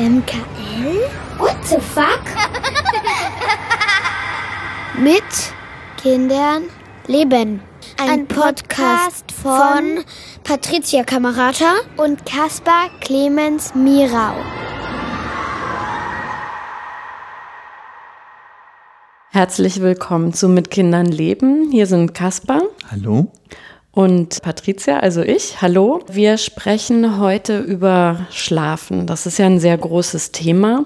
MKL? What the fuck? Mit Kindern leben. Ein Podcast von Patricia Cammarata und Kaspar Clemens Mirau. Herzlich willkommen zu Mit Kindern leben. Hier sind Kaspar. Hallo. Und Patricia, also ich, hallo. Wir sprechen heute über Schlafen. Das ist ja ein sehr großes Thema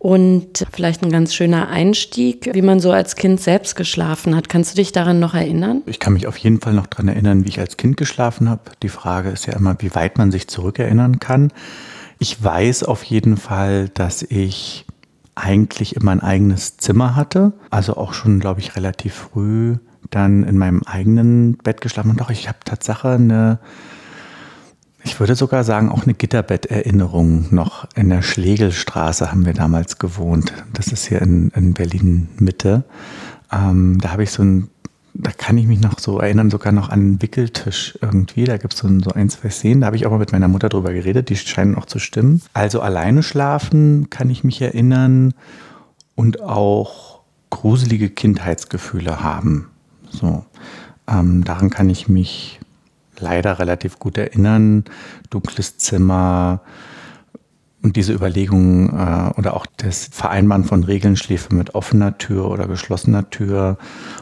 und vielleicht ein ganz schöner Einstieg, wie man so als Kind selbst geschlafen hat. Kannst du dich daran noch erinnern? Ich kann mich auf jeden Fall noch daran erinnern, wie ich als Kind geschlafen habe. Die Frage ist ja immer, wie weit man sich zurückerinnern kann. Ich weiß auf jeden Fall, dass ich eigentlich immer ein eigenes Zimmer hatte. Also auch schon, glaube ich, relativ früh dann in meinem eigenen Bett geschlafen. Und doch, ich habe Tatsache ich würde sogar sagen, auch eine Gitterbetterinnerung noch. In der Schlegelstraße haben wir damals gewohnt. Das ist hier in Berlin-Mitte. Da kann ich mich noch so erinnern, sogar noch an einen Wickeltisch irgendwie. Da gibt es so ein, zwei Szenen. Da habe ich auch mal mit meiner Mutter drüber geredet. Die scheinen auch zu stimmen. Also alleine schlafen kann ich mich erinnern und auch gruselige Kindheitsgefühle haben. So, daran kann ich mich leider relativ gut erinnern. Dunkles Zimmer und diese Überlegungen oder auch das Vereinbaren von Regeln, Schläfe mit offener Tür oder geschlossener Tür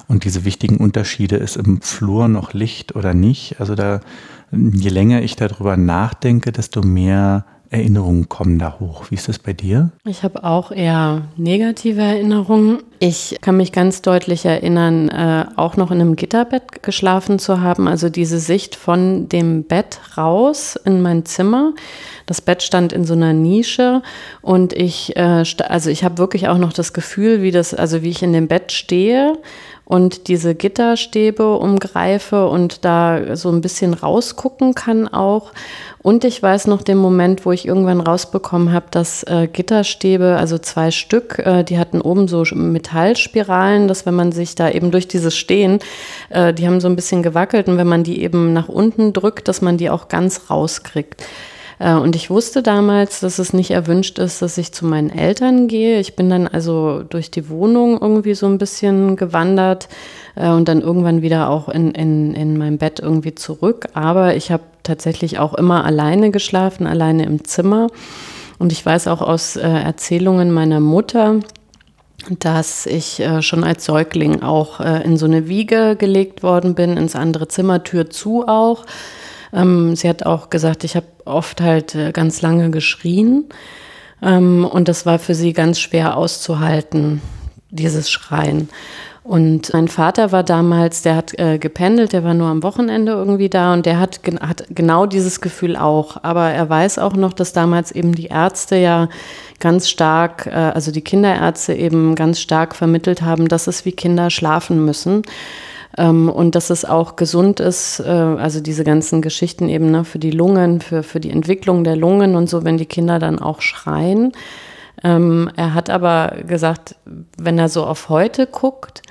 und diese wichtigen Unterschiede, ist im Flur noch Licht oder nicht. Also je länger ich darüber nachdenke, desto mehr Erinnerungen kommen da hoch. Wie ist das bei dir? Ich habe auch eher negative Erinnerungen. Ich kann mich ganz deutlich erinnern, auch noch in einem Gitterbett geschlafen zu haben. Also diese Sicht von dem Bett raus in mein Zimmer. Das Bett stand in so einer Nische und ich habe wirklich auch noch das Gefühl, wie ich in dem Bett stehe und diese Gitterstäbe umgreife und da so ein bisschen rausgucken kann auch. Und ich weiß noch den Moment, wo ich irgendwann rausbekommen habe, dass Gitterstäbe, also 2 Stück, die hatten oben so Metallspiralen, dass wenn man sich da eben durch dieses Stehen, die haben so ein bisschen gewackelt, und wenn man die eben nach unten drückt, dass man die auch ganz rauskriegt. Und ich wusste damals, dass es nicht erwünscht ist, dass ich zu meinen Eltern gehe. Ich bin dann also durch die Wohnung irgendwie so ein bisschen gewandert und dann irgendwann wieder auch in mein Bett irgendwie zurück. Aber ich habe tatsächlich auch immer alleine geschlafen, alleine im Zimmer. Und ich weiß auch aus Erzählungen meiner Mutter, dass ich schon als Säugling auch in so eine Wiege gelegt worden bin, ins andere Zimmer, Tür zu auch. Sie hat auch gesagt, ich habe oft halt ganz lange geschrien, und das war für sie ganz schwer auszuhalten, dieses Schreien. Und mein Vater war damals, der hat gependelt, der war nur am Wochenende irgendwie da, und der hat genau dieses Gefühl auch. Aber er weiß auch noch, dass damals eben die Ärzte ja ganz stark, also die Kinderärzte eben ganz stark vermittelt haben, dass es wie Kinder schlafen müssen. Und dass es auch gesund ist, also diese ganzen Geschichten eben, ne, für die Lungen, für die Entwicklung der Lungen und so, wenn die Kinder dann auch schreien. Er hat aber gesagt, wenn er so auf heute guckt,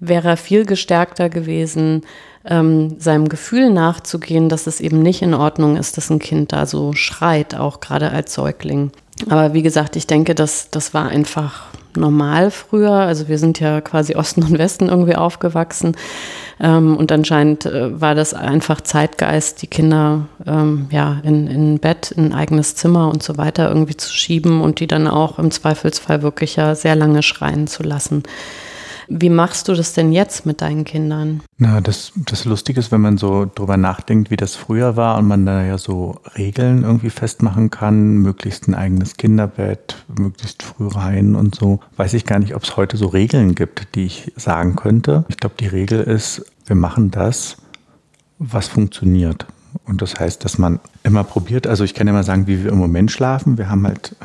wäre er viel gestärkter gewesen, seinem Gefühl nachzugehen, dass es eben nicht in Ordnung ist, dass ein Kind da so schreit, auch gerade als Säugling. Aber wie gesagt, ich denke, das war einfach normal früher, also wir sind ja quasi Osten und Westen irgendwie aufgewachsen, und anscheinend war das einfach Zeitgeist, die Kinder in ein Bett, in ein eigenes Zimmer und so weiter irgendwie zu schieben und die dann auch im Zweifelsfall wirklich ja sehr lange schreien zu lassen. Wie machst du das denn jetzt mit deinen Kindern? Na, das Lustige ist, wenn man so drüber nachdenkt, wie das früher war und man da ja so Regeln irgendwie festmachen kann, möglichst ein eigenes Kinderbett, möglichst früh rein und so, weiß ich gar nicht, ob es heute so Regeln gibt, die ich sagen könnte. Ich glaube, die Regel ist, wir machen das, was funktioniert. Und das heißt, dass man immer probiert, also ich kann immer sagen, wie wir im Moment schlafen. Wir haben halt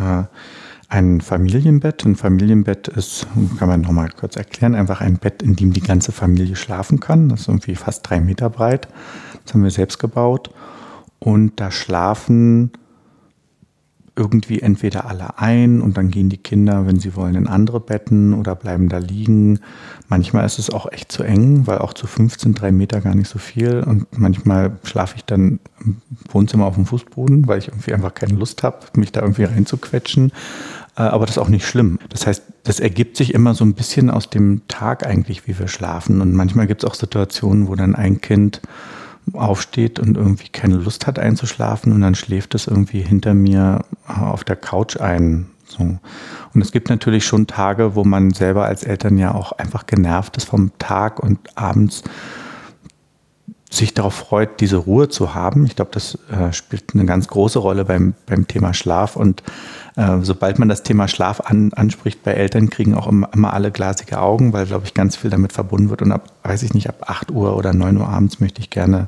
ein Familienbett. Ein Familienbett ist, kann man noch mal kurz erklären, einfach ein Bett, in dem die ganze Familie schlafen kann. Das ist irgendwie fast 3 Meter breit. Das haben wir selbst gebaut. Und da schlafen irgendwie entweder alle ein und dann gehen die Kinder, wenn sie wollen, in andere Betten oder bleiben da liegen. Manchmal ist es auch echt zu eng, weil auch zu 15 3 Meter gar nicht so viel. Und manchmal schlafe ich dann im Wohnzimmer auf dem Fußboden, weil ich irgendwie einfach keine Lust habe, mich da irgendwie reinzuquetschen. Aber das ist auch nicht schlimm. Das heißt, das ergibt sich immer so ein bisschen aus dem Tag eigentlich, wie wir schlafen. Und manchmal gibt es auch Situationen, wo dann ein Kind aufsteht und irgendwie keine Lust hat einzuschlafen und dann schläft es irgendwie hinter mir auf der Couch ein. So. Und es gibt natürlich schon Tage, wo man selber als Eltern ja auch einfach genervt ist vom Tag und abends sich darauf freut, diese Ruhe zu haben. Ich glaube, das spielt eine ganz große Rolle beim Thema Schlaf. Und sobald man das Thema Schlaf anspricht bei Eltern, kriegen auch immer alle glasige Augen, weil, glaube ich, ganz viel damit verbunden wird. Und ab 8 Uhr oder 9 Uhr abends möchte ich gerne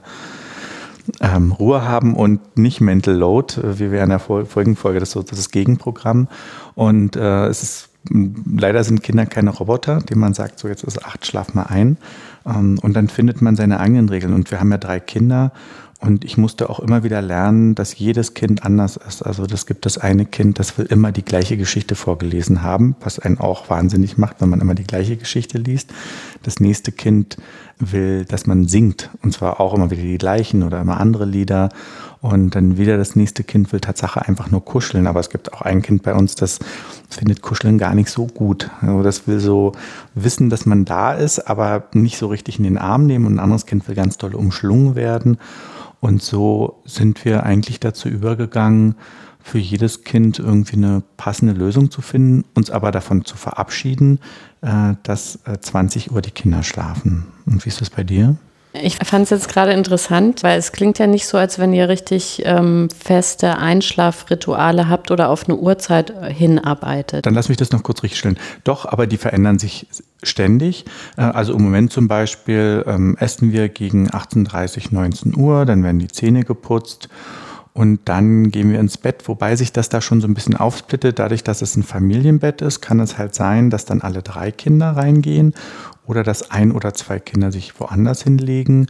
Ruhe haben und nicht Mental Load, wie wir in der vorigen Folge, das Gegenprogramm. Und es ist leider sind Kinder keine Roboter, denen man sagt, so jetzt ist 8, schlaf mal ein. Und dann findet man seine eigenen Regeln. Und wir haben ja 3 Kinder und ich musste auch immer wieder lernen, dass jedes Kind anders ist. Also das gibt das eine Kind, das will immer die gleiche Geschichte vorgelesen haben, was einen auch wahnsinnig macht, wenn man immer die gleiche Geschichte liest. Das nächste Kind will, dass man singt, und zwar auch immer wieder die gleichen oder immer andere Lieder. Und dann wieder das nächste Kind will Tatsache einfach nur kuscheln. Aber es gibt auch ein Kind bei uns, das findet Kuscheln gar nicht so gut. Also das will so wissen, dass man da ist, aber nicht so richtig in den Arm nehmen. Und ein anderes Kind will ganz doll umschlungen werden. Und so sind wir eigentlich dazu übergegangen, für jedes Kind irgendwie eine passende Lösung zu finden, uns aber davon zu verabschieden, dass 20 Uhr die Kinder schlafen. Und wie ist das bei dir? Ich fand es jetzt gerade interessant, weil es klingt ja nicht so, als wenn ihr richtig feste Einschlafrituale habt oder auf eine Uhrzeit hinarbeitet. Dann lass mich das noch kurz richtigstellen. Doch, aber die verändern sich ständig. Also im Moment zum Beispiel essen wir gegen 18:30, 19 Uhr, dann werden die Zähne geputzt. Und dann gehen wir ins Bett, wobei sich das da schon so ein bisschen aufsplittet. Dadurch, dass es ein Familienbett ist, kann es halt sein, dass dann alle 3 Kinder reingehen oder dass 1 oder 2 Kinder sich woanders hinlegen.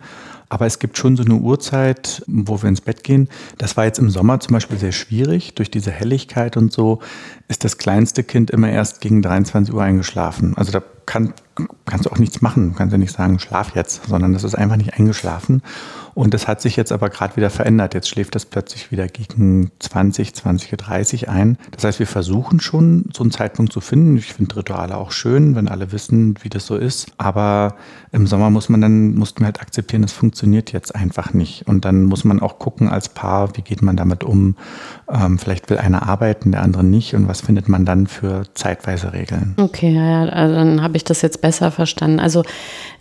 Aber es gibt schon so eine Uhrzeit, wo wir ins Bett gehen. Das war jetzt im Sommer zum Beispiel sehr schwierig. Durch diese Helligkeit und so ist das kleinste Kind immer erst gegen 23 Uhr eingeschlafen. Also da kannst du auch nichts machen. Du kannst ja nicht sagen, schlaf jetzt, sondern das ist einfach nicht eingeschlafen. Und das hat sich jetzt aber gerade wieder verändert. Jetzt schläft das plötzlich wieder gegen 20:30 ein. Das heißt, wir versuchen schon, so einen Zeitpunkt zu finden. Ich finde Rituale auch schön, wenn alle wissen, wie das so ist. Aber im Sommer mussten wir halt akzeptieren, das funktioniert jetzt einfach nicht. Und dann muss man auch gucken als Paar, wie geht man damit um? Vielleicht will einer arbeiten, der andere nicht. Und was findet man dann für zeitweise Regeln? Okay, ja, also dann habe ich das jetzt besser verstanden. Also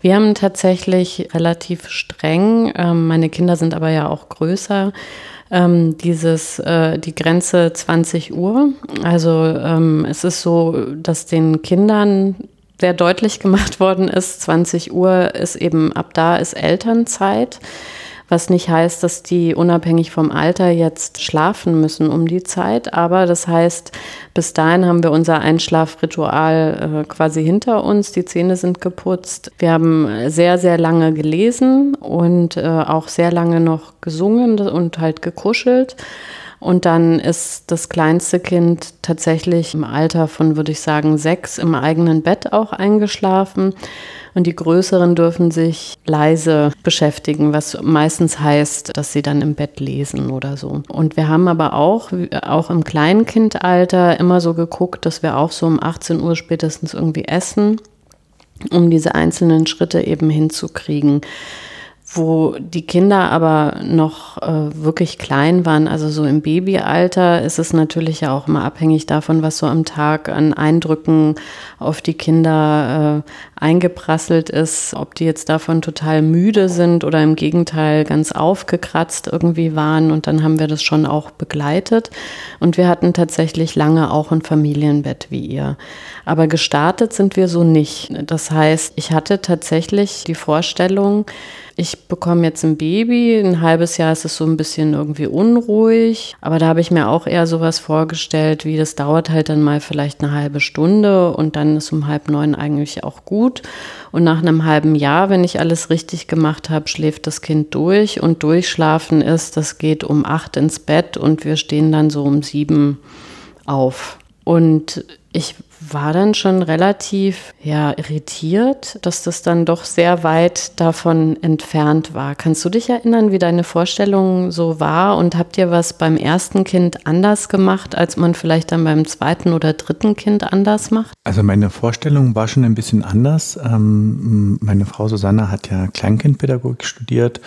wir haben tatsächlich relativ streng, meine Kinder sind aber ja auch größer, die Grenze 20 Uhr. Also es ist so, dass den Kindern sehr deutlich gemacht worden ist, 20 Uhr ist eben, ab da ist Elternzeit. Was nicht heißt, dass die unabhängig vom Alter jetzt schlafen müssen um die Zeit. Aber das heißt, bis dahin haben wir unser Einschlafritual quasi hinter uns. Die Zähne sind geputzt. Wir haben sehr, sehr lange gelesen und auch sehr lange noch gesungen und halt gekuschelt. Und dann ist das kleinste Kind tatsächlich im Alter von, würde ich sagen, 6 im eigenen Bett auch eingeschlafen. Und die Größeren dürfen sich leise beschäftigen, was meistens heißt, dass sie dann im Bett lesen oder so. Und wir haben aber auch im Kleinkindalter immer so geguckt, dass wir auch so um 18 Uhr spätestens irgendwie essen, um diese einzelnen Schritte eben hinzukriegen. Wo die Kinder aber noch wirklich klein waren, also so im Babyalter, ist es natürlich ja auch immer abhängig davon, was so am Tag an Eindrücken auf die Kinder eingeprasselt ist, ob die jetzt davon total müde sind oder im Gegenteil ganz aufgekratzt irgendwie waren. Und dann haben wir das schon auch begleitet. Und wir hatten tatsächlich lange auch ein Familienbett wie ihr. Aber gestartet sind wir so nicht. Das heißt, ich hatte tatsächlich die Vorstellung, ich bekomme jetzt ein Baby, ein halbes Jahr ist es so ein bisschen irgendwie unruhig, aber da habe ich mir auch eher sowas vorgestellt, wie das dauert halt dann mal vielleicht eine halbe Stunde und dann ist um 8:30 eigentlich auch gut und nach einem halben Jahr, wenn ich alles richtig gemacht habe, schläft das Kind durch und durchschlafen ist, das geht um 8 ins Bett und wir stehen dann so um 7 auf. Und ich war dann schon relativ irritiert, dass das dann doch sehr weit davon entfernt war. Kannst du dich erinnern, wie deine Vorstellung so war? Und habt ihr was beim ersten Kind anders gemacht, als man vielleicht dann beim zweiten oder dritten Kind anders macht? Also meine Vorstellung war schon ein bisschen anders. Meine Frau Susanne hat ja Kleinkindpädagogik studiert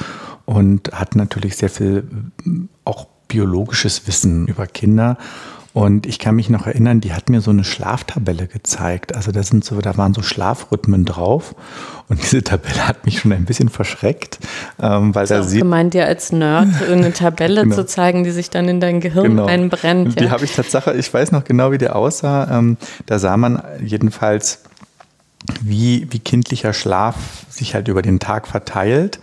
und hat natürlich sehr viel auch biologisches Wissen über Kinder. Und ich kann mich noch erinnern, die hat mir so eine Schlaftabelle gezeigt. Also da waren so Schlafrhythmen drauf. Und diese Tabelle hat mich schon ein bisschen verschreckt. Weil das ist auch gemeint, dir als Nerd eine Tabelle genau. zu zeigen, die sich dann in dein Gehirn genau. einbrennt. Ja. Die habe ich tatsächlich, ich weiß noch genau, wie der aussah. Da sah man jedenfalls, wie kindlicher Schlaf sich halt über den Tag verteilt.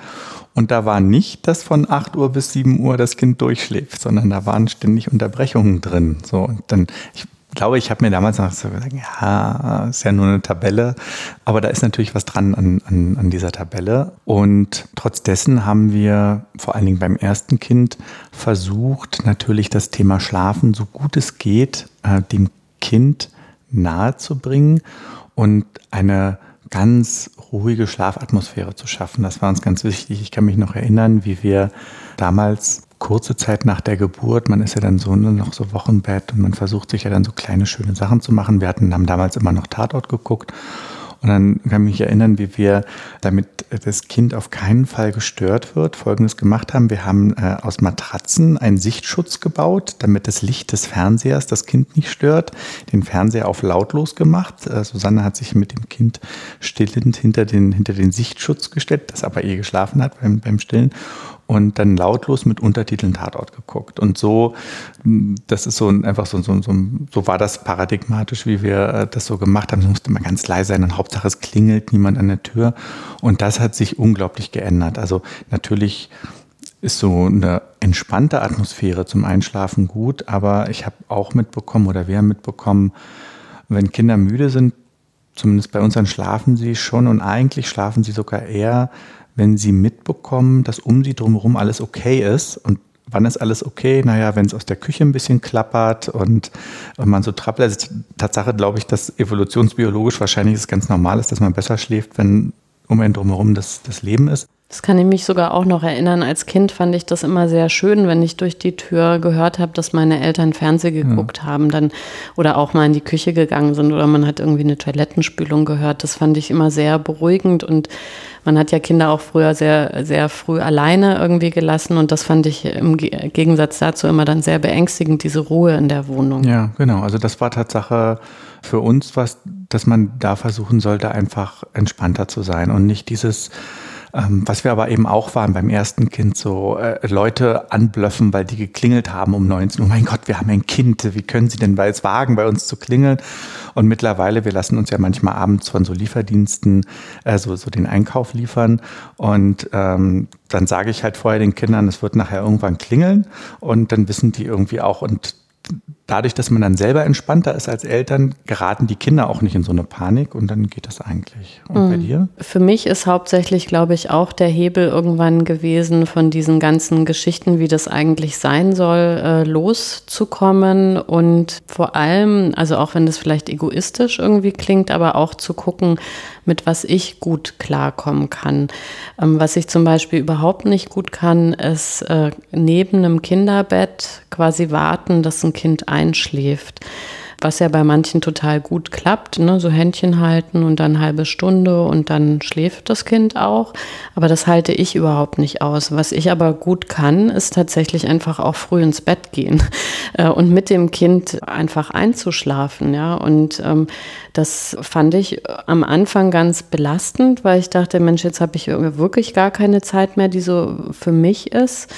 Und da war nicht, dass von 8 Uhr bis 7 Uhr das Kind durchschläft, sondern da waren ständig Unterbrechungen drin. So, und dann, ich glaube, ich habe mir damals noch so gesagt, ja, ist ja nur eine Tabelle. Aber da ist natürlich was dran an dieser Tabelle. Und trotz dessen haben wir vor allen Dingen beim ersten Kind versucht, natürlich das Thema Schlafen, so gut es geht, dem Kind nahezubringen und eine ganz ruhige Schlafatmosphäre zu schaffen. Das war uns ganz wichtig. Ich kann mich noch erinnern, wie wir damals kurze Zeit nach der Geburt, man ist ja dann so noch so Wochenbett und man versucht sich ja dann so kleine schöne Sachen zu machen. Wir haben damals immer noch Tatort geguckt und dann kann ich mich erinnern, wie wir, damit das Kind auf keinen Fall gestört wird, Folgendes gemacht haben. Wir haben aus Matratzen einen Sichtschutz gebaut, damit das Licht des Fernsehers das Kind nicht stört. Den Fernseher auf lautlos gemacht. Susanne hat sich mit dem Kind stillend hinter den Sichtschutz gestellt, das aber eh geschlafen hat beim Stillen. Und dann lautlos mit Untertiteln Tatort geguckt. Und so, das ist so einfach so war das paradigmatisch, wie wir das so gemacht haben. Es musste immer ganz leise sein und Hauptsache es klingelt niemand an der Tür. Und das hat sich unglaublich geändert. Also natürlich ist so eine entspannte Atmosphäre zum Einschlafen gut, aber ich habe auch mitbekommen oder wir haben mitbekommen, wenn Kinder müde sind, zumindest bei uns, dann schlafen sie schon und eigentlich schlafen sie sogar eher, wenn sie mitbekommen, dass um sie drumherum alles okay ist. Und wann ist alles okay? Naja, wenn es aus der Küche ein bisschen klappert und man so trappelt. Also Tatsache glaube ich, dass evolutionsbiologisch wahrscheinlich es ganz normal ist, dass man besser schläft, wenn um einen drumherum das Leben ist. Das kann ich mich sogar auch noch erinnern. Als Kind fand ich das immer sehr schön, wenn ich durch die Tür gehört habe, dass meine Eltern Fernsehen geguckt haben dann oder auch mal in die Küche gegangen sind oder man hat irgendwie eine Toilettenspülung gehört. Das fand ich immer sehr beruhigend und man hat ja Kinder auch früher sehr, sehr früh alleine irgendwie gelassen und das fand ich im Gegensatz dazu immer dann sehr beängstigend, diese Ruhe in der Wohnung. Ja, genau. Also das war Tatsache für uns was, dass man da versuchen sollte, einfach entspannter zu sein und nicht dieses... Was wir aber eben auch waren beim ersten Kind, so Leute anblöffen, weil die geklingelt haben um 19 Uhr. Oh mein Gott, wir haben ein Kind, wie können Sie denn es wagen, bei uns zu klingeln? Und mittlerweile, wir lassen uns ja manchmal abends von so Lieferdiensten so den Einkauf liefern. Und dann sage ich halt vorher den Kindern, es wird nachher irgendwann klingeln und dann wissen die irgendwie auch. Und dadurch, dass man dann selber entspannter ist als Eltern, geraten die Kinder auch nicht in so eine Panik und dann geht das eigentlich. Und bei dir? Für mich ist hauptsächlich, glaube ich, auch der Hebel irgendwann gewesen, von diesen ganzen Geschichten, wie das eigentlich sein soll, loszukommen und vor allem, also auch wenn das vielleicht egoistisch irgendwie klingt, aber auch zu gucken, mit was ich gut klarkommen kann. Was ich zum Beispiel überhaupt nicht gut kann, ist neben einem Kinderbett quasi warten, dass ein Kind einschläft, was ja bei manchen total gut klappt, ne? So Händchen halten und dann eine halbe Stunde und dann schläft das Kind auch, aber das halte ich überhaupt nicht aus. Was ich aber gut kann, ist tatsächlich einfach auch früh ins Bett gehen und mit dem Kind einfach einzuschlafen, ja, und das fand ich am Anfang ganz belastend, weil ich dachte, Mensch, jetzt habe ich wirklich gar keine Zeit mehr, die so für mich ist.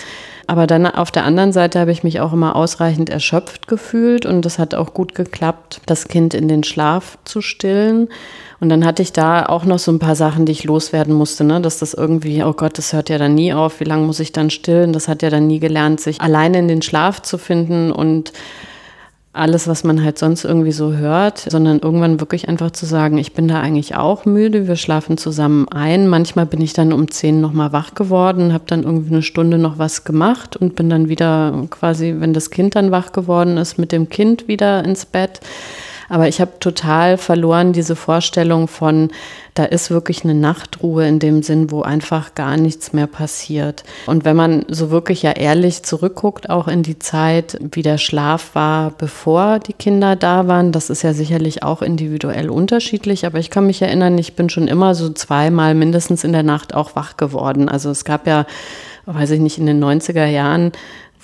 Aber dann auf der anderen Seite habe ich mich auch immer ausreichend erschöpft gefühlt und das hat auch gut geklappt, das Kind in den Schlaf zu stillen. Und dann hatte ich da auch noch so ein paar Sachen, die ich loswerden musste, ne? Dass das irgendwie, oh Gott, das hört ja dann nie auf, wie lange muss ich dann stillen? Das hat ja dann nie gelernt, sich alleine in den Schlaf zu finden und alles, was man halt sonst irgendwie so hört, sondern irgendwann wirklich einfach zu sagen, ich bin da eigentlich auch müde, wir schlafen zusammen ein. Manchmal bin ich dann um 10 nochmal wach geworden, habe dann irgendwie eine Stunde noch was gemacht und bin dann wieder quasi, wenn das Kind dann wach geworden ist, mit dem Kind wieder ins Bett. Aber ich habe total verloren diese Vorstellung von, da ist wirklich eine Nachtruhe in dem Sinn, wo einfach gar nichts mehr passiert. Und wenn man so wirklich ja ehrlich zurückguckt, auch in die Zeit, wie der Schlaf war, bevor die Kinder da waren, das ist ja sicherlich auch individuell unterschiedlich. Aber ich kann mich erinnern, ich bin schon immer so 2-mal mindestens in der Nacht auch wach geworden. Also es gab ja, weiß ich nicht, in den 90er Jahren,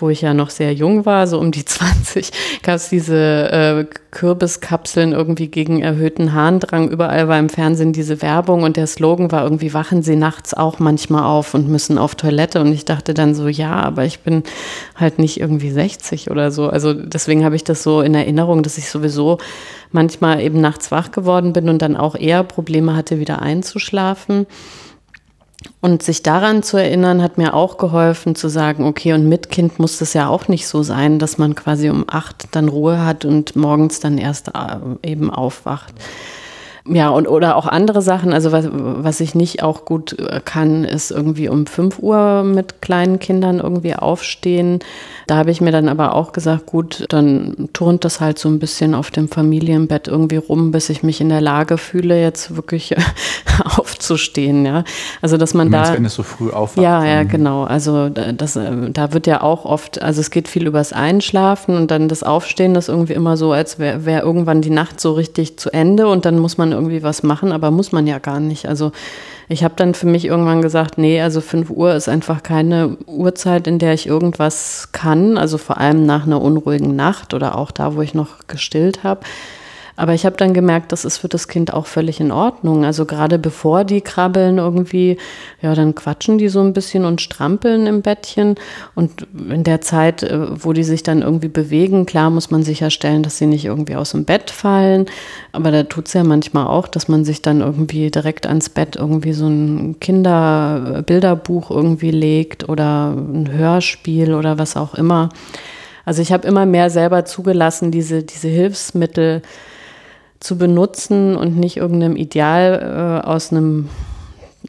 wo ich ja noch sehr jung war, so um die 20, gab es diese Kürbiskapseln irgendwie gegen erhöhten Harndrang. Überall war im Fernsehen diese Werbung und der Slogan war irgendwie, wachen Sie nachts auch manchmal auf und müssen auf Toilette. Und ich dachte dann so, ja, aber ich bin halt nicht irgendwie 60 oder so. Also deswegen habe ich das so in Erinnerung, dass ich sowieso manchmal eben nachts wach geworden bin und dann auch eher Probleme hatte, wieder einzuschlafen. Und sich daran zu erinnern, hat mir auch geholfen zu sagen, okay, und mit Kind muss das ja auch nicht so sein, dass man quasi um 8 dann Ruhe hat und morgens dann erst eben aufwacht. Ja, und oder auch andere Sachen, also was ich nicht auch gut kann, ist irgendwie um 5 Uhr mit kleinen Kindern irgendwie aufstehen. Da habe ich mir dann aber auch gesagt, gut, dann turnt das halt so ein bisschen auf dem Familienbett irgendwie rum, bis ich mich in der Lage fühle, jetzt wirklich aufzustehen, ja. Also, dass man da... wenn es so früh aufwacht. Ja, ja, genau. Also, da wird ja auch oft, also es geht viel übers Einschlafen und dann das Aufstehen, das irgendwie immer so, als wäre irgendwann die Nacht so richtig zu Ende und dann muss man irgendwie was machen, aber muss man ja gar nicht. Also ich habe dann für mich irgendwann gesagt, nee, also 5 Uhr ist einfach keine Uhrzeit, in der ich irgendwas kann, also vor allem nach einer unruhigen Nacht oder auch da, wo ich noch gestillt habe. Aber ich habe dann gemerkt, das ist für das Kind auch völlig in Ordnung. Also gerade bevor die krabbeln irgendwie, ja, dann quatschen die so ein bisschen und strampeln im Bettchen. Und in der Zeit, wo die sich dann irgendwie bewegen, klar muss man sicherstellen, dass sie nicht irgendwie aus dem Bett fallen. Aber da tut's ja manchmal auch, dass man sich dann irgendwie direkt ans Bett irgendwie so ein Kinderbilderbuch irgendwie legt oder ein Hörspiel oder was auch immer. Also ich habe immer mehr selber zugelassen, diese Hilfsmittel zu benutzen und nicht irgendeinem Ideal aus einem,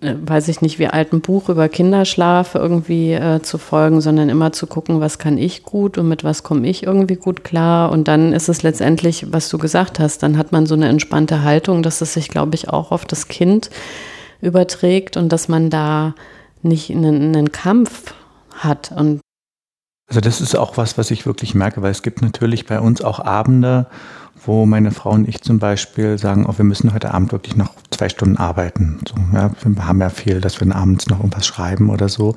weiß ich nicht, wie alten Buch über Kinderschlaf irgendwie zu folgen, sondern immer zu gucken, was kann ich gut und mit was komme ich irgendwie gut klar. Und dann ist es letztendlich, was du gesagt hast, dann hat man so eine entspannte Haltung, dass es sich, glaube ich, auch auf das Kind überträgt und dass man da nicht einen Kampf hat. Und also das ist auch was ich wirklich merke, weil es gibt natürlich bei uns auch Abende, wo meine Frau und ich zum Beispiel sagen, oh, wir müssen heute Abend wirklich noch 2 Stunden arbeiten. So, ja, wir haben ja viel, dass wir abends noch irgendwas schreiben oder so.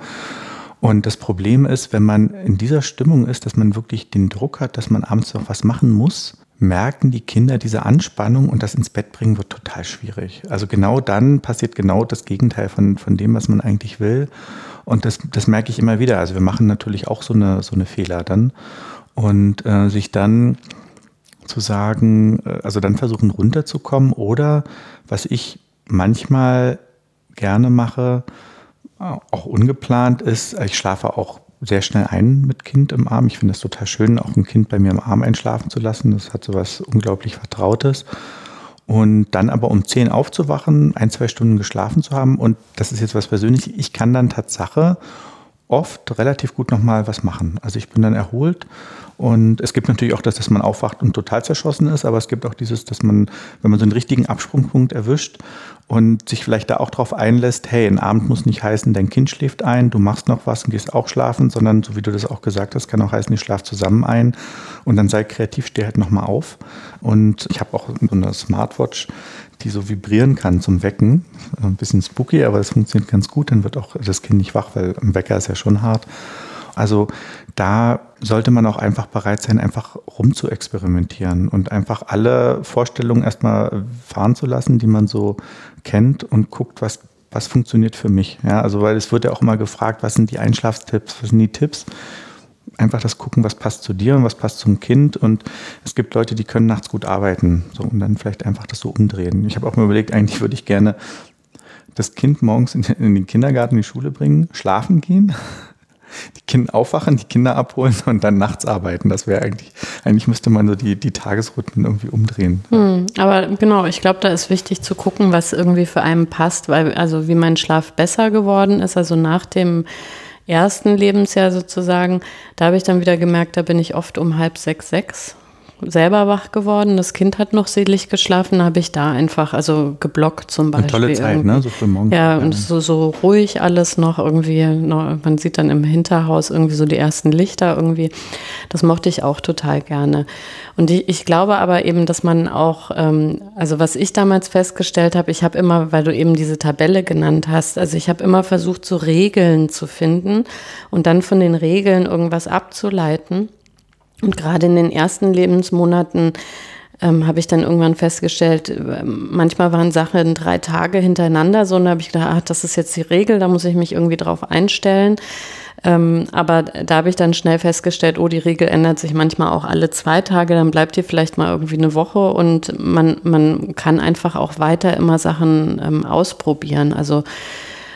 Und das Problem ist, wenn man in dieser Stimmung ist, dass man wirklich den Druck hat, dass man abends noch was machen muss, merken die Kinder diese Anspannung und das ins Bett bringen wird total schwierig. Also genau dann passiert genau das Gegenteil von dem, was man eigentlich will. Und das merke ich immer wieder. Also wir machen natürlich auch so eine Fehler dann. Und sich dann zu sagen, also dann versuchen runterzukommen oder was ich manchmal gerne mache, auch ungeplant ist, ich schlafe auch sehr schnell ein mit Kind im Arm. Ich finde es total schön, auch ein Kind bei mir im Arm einschlafen zu lassen. Das hat so was unglaublich Vertrautes. Und dann aber um 10 aufzuwachen, 1-2 Stunden geschlafen zu haben und das ist jetzt was Persönliches, ich kann dann Tatsache oft relativ gut nochmal was machen. Also ich bin dann erholt und es gibt natürlich auch das, dass man aufwacht und total zerschossen ist, aber es gibt auch dieses, dass man, wenn man so einen richtigen Absprungpunkt erwischt und sich vielleicht da auch drauf einlässt, hey, ein Abend muss nicht heißen, dein Kind schläft ein, du machst noch was und gehst auch schlafen, sondern so wie du das auch gesagt hast, kann auch heißen, ich schlafe zusammen ein und dann sei kreativ, steh halt nochmal auf. Und ich habe auch so eine Smartwatch, die so vibrieren kann zum Wecken. Ein bisschen spooky, aber das funktioniert ganz gut. Dann wird auch das Kind nicht wach, weil ein Wecker ist ja schon hart. Also da sollte man auch einfach bereit sein, einfach rumzuexperimentieren und einfach alle Vorstellungen erstmal fahren zu lassen, die man so kennt und guckt, was was funktioniert für mich. Ja, also weil es wird ja auch immer gefragt, was sind die Einschlaftipps, was sind die Tipps? Einfach das gucken, was passt zu dir und was passt zum Kind. Und es gibt Leute, die können nachts gut arbeiten, so, und dann vielleicht einfach das so umdrehen. Ich habe auch mal überlegt, eigentlich würde ich gerne das Kind morgens in den Kindergarten, in die Schule bringen, schlafen gehen, die Kinder aufwachen, die Kinder abholen und dann nachts arbeiten. Das wäre eigentlich müsste man so die Tagesrouten irgendwie umdrehen. Aber genau, ich glaube, da ist wichtig zu gucken, was irgendwie für einen passt, weil, also wie mein Schlaf besser geworden ist, also nach dem ersten Lebensjahr sozusagen, da habe ich dann wieder gemerkt, da bin ich oft um 5:30, 6 selber wach geworden. Das Kind hat noch selig geschlafen, da habe ich da einfach, also geblockt zum Beispiel. Eine tolle Zeit, irgendwie, ne? So früh morgens. Ja, und so ruhig alles noch irgendwie. Man sieht dann im Hinterhaus irgendwie so die ersten Lichter irgendwie. Das mochte ich auch total gerne. Und ich glaube aber eben, dass man auch, also was ich damals festgestellt habe, ich habe immer, weil du eben diese Tabelle genannt hast, also ich habe immer versucht, so Regeln zu finden und dann von den Regeln irgendwas abzuleiten. Und gerade in den ersten Lebensmonaten habe ich dann irgendwann festgestellt, manchmal waren Sachen 3 Tage hintereinander so, und da habe ich gedacht, ach, das ist jetzt die Regel, da muss ich mich irgendwie drauf einstellen. Aber da habe ich dann schnell festgestellt, oh, die Regel ändert sich manchmal auch alle 2 Tage, dann bleibt hier vielleicht mal irgendwie eine Woche, und man kann einfach auch weiter immer Sachen ausprobieren. Also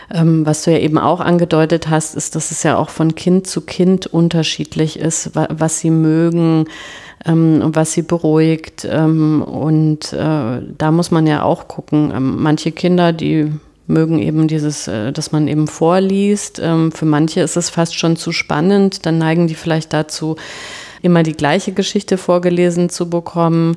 was du ja eben auch angedeutet hast, ist, dass es ja auch von Kind zu Kind unterschiedlich ist, was sie mögen, was sie beruhigt. Und da muss man ja auch gucken. Manche Kinder, die mögen eben dieses, dass man eben vorliest. Für manche ist es fast schon zu spannend. Dann neigen die vielleicht dazu, immer die gleiche Geschichte vorgelesen zu bekommen.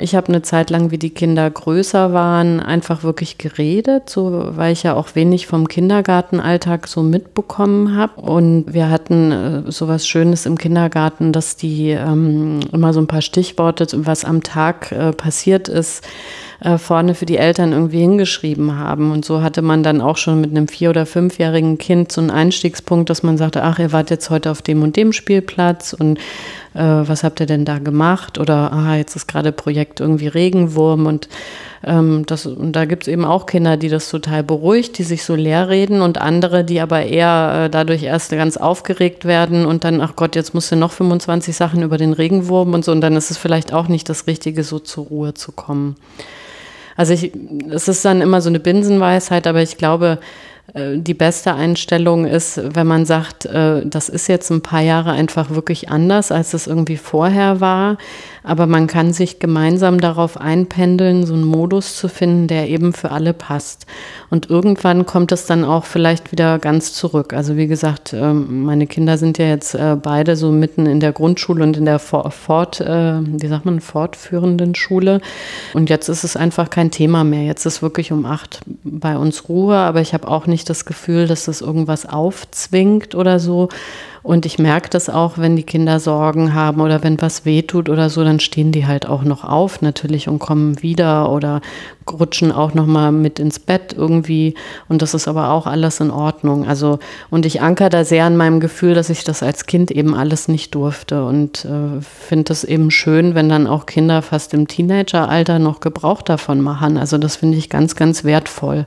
Ich habe eine Zeit lang, wie die Kinder größer waren, einfach wirklich geredet, so, weil ich ja auch wenig vom Kindergartenalltag so mitbekommen habe. Und wir hatten sowas Schönes im Kindergarten, dass die immer so ein paar Stichworte, was am Tag passiert ist, vorne für die Eltern irgendwie hingeschrieben haben. Und so hatte man dann auch schon mit einem 4- oder 5-jährigen Kind so einen Einstiegspunkt, dass man sagte, ach, ihr wart jetzt heute auf dem und dem Spielplatz, und was habt ihr denn da gemacht? Oder, ah, jetzt ist gerade Projekt irgendwie Regenwurm, und und da gibt es eben auch Kinder, die das total beruhigt, die sich so leer reden, und andere, die aber eher dadurch erst ganz aufgeregt werden und dann, ach Gott, jetzt musst du noch 25 Sachen über den Regenwurm und so, und dann ist es vielleicht auch nicht das Richtige, so zur Ruhe zu kommen. Also es ist dann immer so eine Binsenweisheit, aber ich glaube, die beste Einstellung ist, wenn man sagt, das ist jetzt ein paar Jahre einfach wirklich anders, als es irgendwie vorher war, aber man kann sich gemeinsam darauf einpendeln, so einen Modus zu finden, der eben für alle passt. Und irgendwann kommt es dann auch vielleicht wieder ganz zurück. Also wie gesagt, meine Kinder sind ja jetzt beide so mitten in der Grundschule und in der fortführenden Schule, und jetzt ist es einfach kein Thema mehr. Jetzt ist wirklich um 8 bei uns Ruhe, aber ich habe auch nicht das Gefühl, dass das irgendwas aufzwingt oder so. Und ich merke das auch, wenn die Kinder Sorgen haben oder wenn was wehtut oder so, dann stehen die halt auch noch auf natürlich und kommen wieder oder rutschen auch noch mal mit ins Bett irgendwie. Und das ist aber auch alles in Ordnung. Also, und ich ankere da sehr an meinem Gefühl, dass ich das als Kind eben alles nicht durfte, und finde es eben schön, wenn dann auch Kinder fast im Teenageralter noch Gebrauch davon machen. Also das finde ich ganz, ganz wertvoll.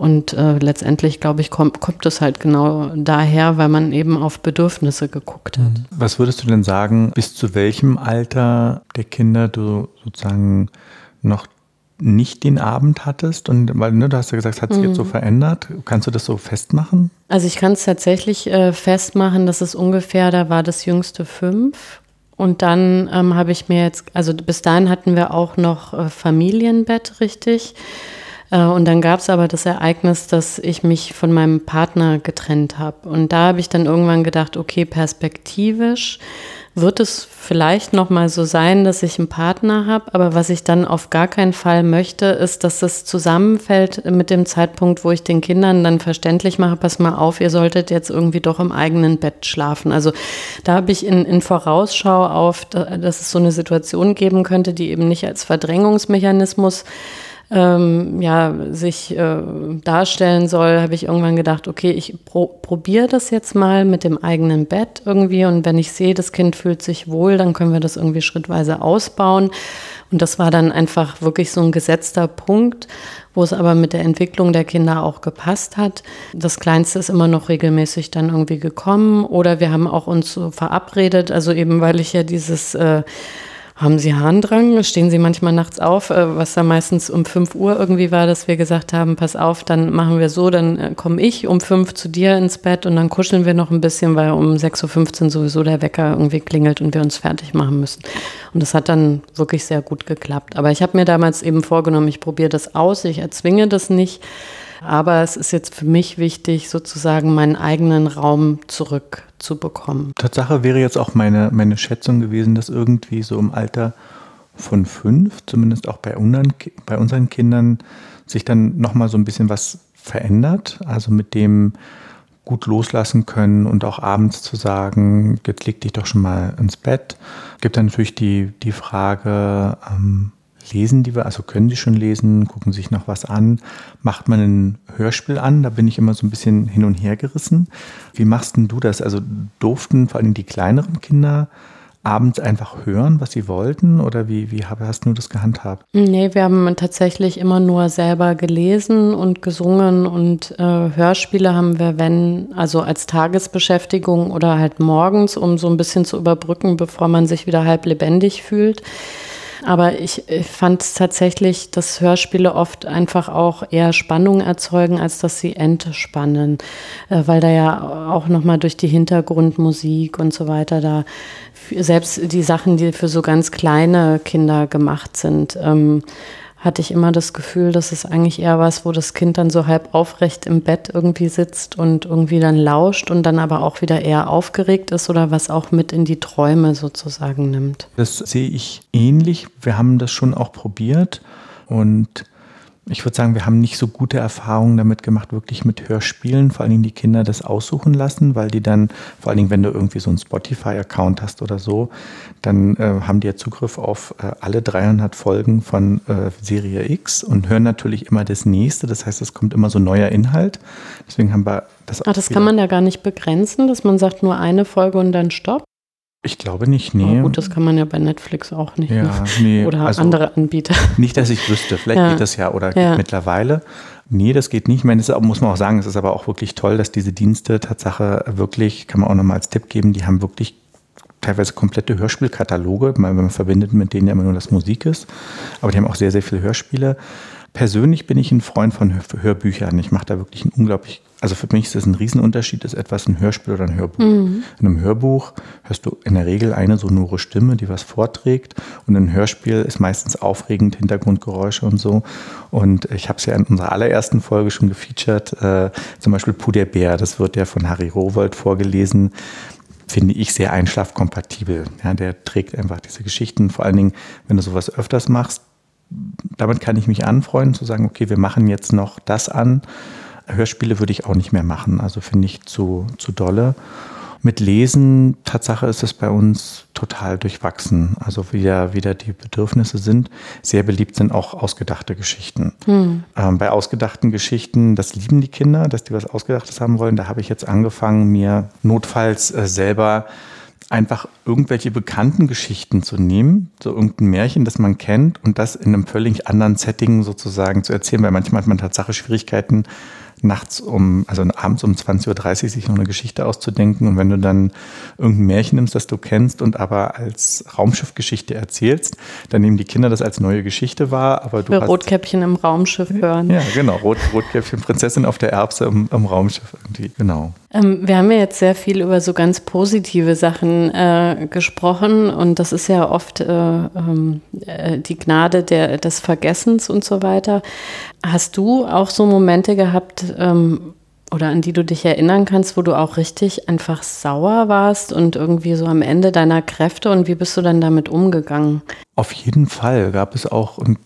Und letztendlich, glaube ich, kommt es halt genau daher, weil man eben auf Bedürfnisse geguckt hat. Was würdest du denn sagen, bis zu welchem Alter der Kinder du sozusagen noch nicht den Abend hattest? Und weil, ne, du hast ja gesagt, hat sich jetzt so verändert. Kannst du das so festmachen? Also ich kann es tatsächlich festmachen, dass es ungefähr, da war das jüngste 5. Und dann habe ich mir jetzt, also bis dahin hatten wir auch noch Familienbett, richtig. Und dann gab es aber das Ereignis, dass ich mich von meinem Partner getrennt habe. Und da habe ich dann irgendwann gedacht, okay, perspektivisch wird es vielleicht nochmal so sein, dass ich einen Partner habe. Aber was ich dann auf gar keinen Fall möchte, ist, dass das zusammenfällt mit dem Zeitpunkt, wo ich den Kindern dann verständlich mache, pass mal auf, ihr solltet jetzt irgendwie doch im eigenen Bett schlafen. Also da habe ich in Vorausschau auf, dass es so eine Situation geben könnte, die eben nicht als Verdrängungsmechanismus sich darstellen soll, habe ich irgendwann gedacht, okay, ich probiere das jetzt mal mit dem eigenen Bett irgendwie, und wenn ich sehe, das Kind fühlt sich wohl, dann können wir das irgendwie schrittweise ausbauen. Und das war dann einfach wirklich so ein gesetzter Punkt, wo es aber mit der Entwicklung der Kinder auch gepasst hat. Das Kleinste ist immer noch regelmäßig dann irgendwie gekommen, oder wir haben auch uns so verabredet, also eben, weil ich ja dieses haben Sie Harndrang? Stehen Sie manchmal nachts auf, was da meistens um 5 Uhr irgendwie war, dass wir gesagt haben, pass auf, dann machen wir so, dann komme ich um 5 zu dir ins Bett und dann kuscheln wir noch ein bisschen, weil um 6.15 Uhr sowieso der Wecker irgendwie klingelt und wir uns fertig machen müssen. Und das hat dann wirklich sehr gut geklappt. Aber ich habe mir damals eben vorgenommen, ich probiere das aus, ich erzwinge das nicht. Aber es ist jetzt für mich wichtig, sozusagen meinen eigenen Raum zurückzubekommen. Tatsache wäre jetzt auch meine Schätzung gewesen, dass irgendwie so im Alter von 5, zumindest auch bei unseren Kindern, sich dann nochmal so ein bisschen was verändert. Also mit dem gut loslassen können und auch abends zu sagen, jetzt leg dich doch schon mal ins Bett. Es gibt dann natürlich die Frage, lesen die, also können sie schon lesen, gucken sich noch was an, macht man ein Hörspiel an, da bin ich immer so ein bisschen hin und her gerissen. Wie machst denn du das? Also durften vor allem die kleineren Kinder abends einfach hören, was sie wollten, oder wie hast du das gehandhabt? Nee, wir haben tatsächlich immer nur selber gelesen und gesungen, und Hörspiele haben wir, also als Tagesbeschäftigung oder halt morgens, um so ein bisschen zu überbrücken, bevor man sich wieder halb lebendig fühlt. Aber ich fand tatsächlich, dass Hörspiele oft einfach auch eher Spannung erzeugen, als dass sie entspannen, weil da ja auch nochmal durch die Hintergrundmusik und so weiter da selbst die Sachen, die für so ganz kleine Kinder gemacht sind, hatte ich immer das Gefühl, dass es eigentlich eher was, wo das Kind dann so halb aufrecht im Bett irgendwie sitzt und irgendwie dann lauscht und dann aber auch wieder eher aufgeregt ist oder was auch mit in die Träume sozusagen nimmt. Das sehe ich ähnlich. Wir haben das schon auch probiert, und ich würde sagen, wir haben nicht so gute Erfahrungen damit gemacht, wirklich mit Hörspielen, vor allen Dingen die Kinder das aussuchen lassen, weil die dann, vor allen Dingen, wenn du irgendwie so einen Spotify-Account hast oder so, dann haben die ja Zugriff auf alle 300 Folgen von Serie X und hören natürlich immer das Nächste. Das heißt, es kommt immer so neuer Inhalt. Deswegen haben wir das auch. Ach, das kann man da gar nicht begrenzen, dass man sagt, nur eine Folge und dann Stopp? Ich glaube nicht, nee. Oh, gut, das kann man ja bei Netflix auch nicht. Ja, nee, oder also andere Anbieter. Nicht, dass ich wüsste. Vielleicht geht das ja oder geht mittlerweile. Nee, das geht nicht. Ich meine, das muss man auch sagen, es ist aber auch wirklich toll, dass diese Dienste Tatsache wirklich, kann man auch nochmal als Tipp geben, die haben wirklich teilweise komplette Hörspielkataloge. Wenn man verbindet mit denen ja immer nur, dass Musik ist. Aber die haben auch sehr, sehr viele Hörspiele. Persönlich bin ich ein Freund von Hörbüchern. Ich mache da wirklich also für mich ist das ein Riesenunterschied, ist etwas ein Hörspiel oder ein Hörbuch. Mhm. In einem Hörbuch hörst du in der Regel eine sonore Stimme, die was vorträgt, und ein Hörspiel ist meistens aufregend, Hintergrundgeräusche und so. Und ich habe es ja in unserer allerersten Folge schon gefeatured, zum Beispiel Puderbär, das wird ja von Harry Rowohlt vorgelesen. Finde ich sehr einschlafkompatibel. Ja, der trägt einfach diese Geschichten, vor allen Dingen, wenn du sowas öfters machst. Damit kann ich mich anfreunden, zu sagen, okay, wir machen jetzt noch das an. Hörspiele würde ich auch nicht mehr machen, also finde ich zu dolle. Mit Lesen, Tatsache ist es bei uns total durchwachsen, also wieder die Bedürfnisse sind. Sehr beliebt sind auch ausgedachte Geschichten. Hm. Bei ausgedachten Geschichten, das lieben die Kinder, dass die was Ausgedachtes haben wollen. Da habe ich jetzt angefangen, mir notfalls selber einfach irgendwelche bekannten Geschichten zu nehmen, so irgendein Märchen, das man kennt, und das in einem völlig anderen Setting sozusagen zu erzählen, weil manchmal hat man tatsächlich Schwierigkeiten, abends um 20.30 Uhr sich noch eine Geschichte auszudenken, und wenn du dann irgendein Märchen nimmst, das du kennst und aber als Raumschiffgeschichte erzählst, dann nehmen die Kinder das als neue Geschichte wahr, aber du hast Rotkäppchen im Raumschiff hören. Ja, genau, Rotkäppchen, Prinzessin auf der Erbse im Raumschiff irgendwie, genau. Wir haben ja jetzt sehr viel über so ganz positive Sachen gesprochen, und das ist ja oft die Gnade des Vergessens und so weiter. Hast du auch so Momente gehabt oder an die du dich erinnern kannst, wo du auch richtig einfach sauer warst und irgendwie so am Ende deiner Kräfte, und wie bist du dann damit umgegangen? Auf jeden Fall gab es auch, und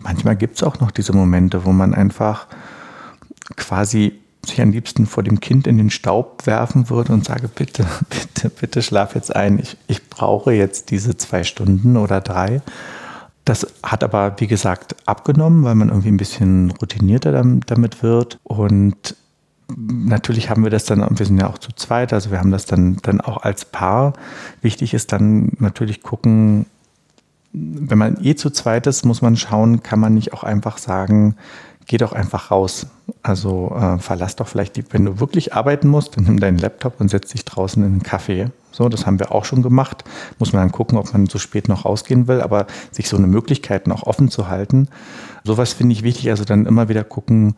manchmal gibt es auch noch diese Momente, wo man einfach quasi sich am liebsten vor dem Kind in den Staub werfen würde und sage, bitte, bitte, bitte schlaf jetzt ein. Ich brauche jetzt diese 2 Stunden oder 3. Das hat aber, wie gesagt, abgenommen, weil man irgendwie ein bisschen routinierter damit wird. Und natürlich haben wir das dann, und wir sind ja auch zu zweit, also wir haben das dann auch als Paar. Wichtig ist dann natürlich gucken, wenn man zu zweit ist, muss man schauen, kann man nicht auch einfach sagen, geh doch einfach raus. Also verlass doch vielleicht, wenn du wirklich arbeiten musst, dann nimm deinen Laptop und setz dich draußen in einen Café. So, das haben wir auch schon gemacht. Muss man dann gucken, ob man so spät noch rausgehen will, aber sich so eine Möglichkeit noch offen zu halten. Sowas finde ich wichtig, also dann immer wieder gucken,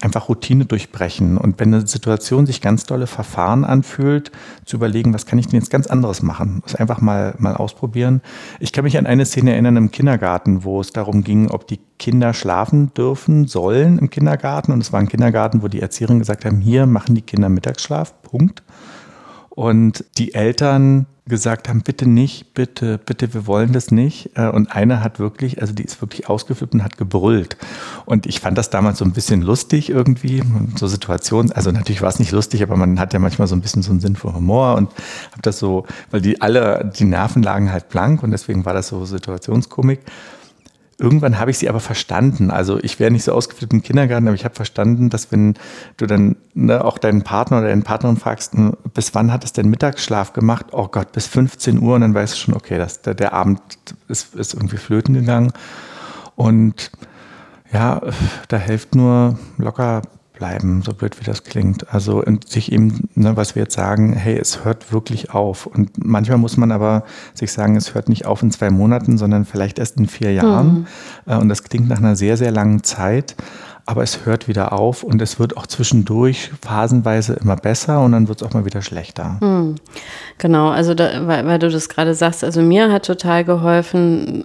einfach Routine durchbrechen. Und wenn eine Situation sich ganz dolle verfahren anfühlt, zu überlegen, was kann ich denn jetzt ganz anderes machen? Das einfach mal ausprobieren. Ich kann mich an eine Szene erinnern im Kindergarten, wo es darum ging, ob die Kinder schlafen dürfen sollen im Kindergarten. Und es war ein Kindergarten, wo die Erzieherinnen gesagt haben, hier machen die Kinder Mittagsschlaf, Punkt. Und die Eltern gesagt haben, bitte nicht, bitte, bitte, wir wollen das nicht. Und eine hat wirklich, also die ist wirklich ausgeflippt und hat gebrüllt. Und ich fand das damals so ein bisschen lustig irgendwie, so Situationen, also natürlich war es nicht lustig, aber man hat ja manchmal so ein bisschen so einen Sinn für Humor und habe das so, weil die Nerven lagen halt blank und deswegen war das so Situationskomik. Irgendwann habe ich sie aber verstanden. Also ich wäre nicht so ausgeflippt im Kindergarten, aber ich habe verstanden, dass wenn du dann auch deinen Partner oder deine Partnerin fragst, bis wann hat es denn Mittagsschlaf gemacht? Oh Gott, bis 15 Uhr. Und dann weißt du schon, okay, der Abend ist irgendwie flöten gegangen. Und ja, da hilft nur locker bleiben, so blöd wie das klingt. Also und sich eben, was wir jetzt sagen, hey, es hört wirklich auf. Und manchmal muss man aber sich sagen, es hört nicht auf in 2 Monaten, sondern vielleicht erst in 4 Jahren. Mhm. Und das klingt nach einer sehr, sehr langen Zeit. Aber es hört wieder auf und es wird auch zwischendurch phasenweise immer besser und dann wird es auch mal wieder schlechter. Mhm. Genau, also da, weil du das gerade sagst, also mir hat total geholfen,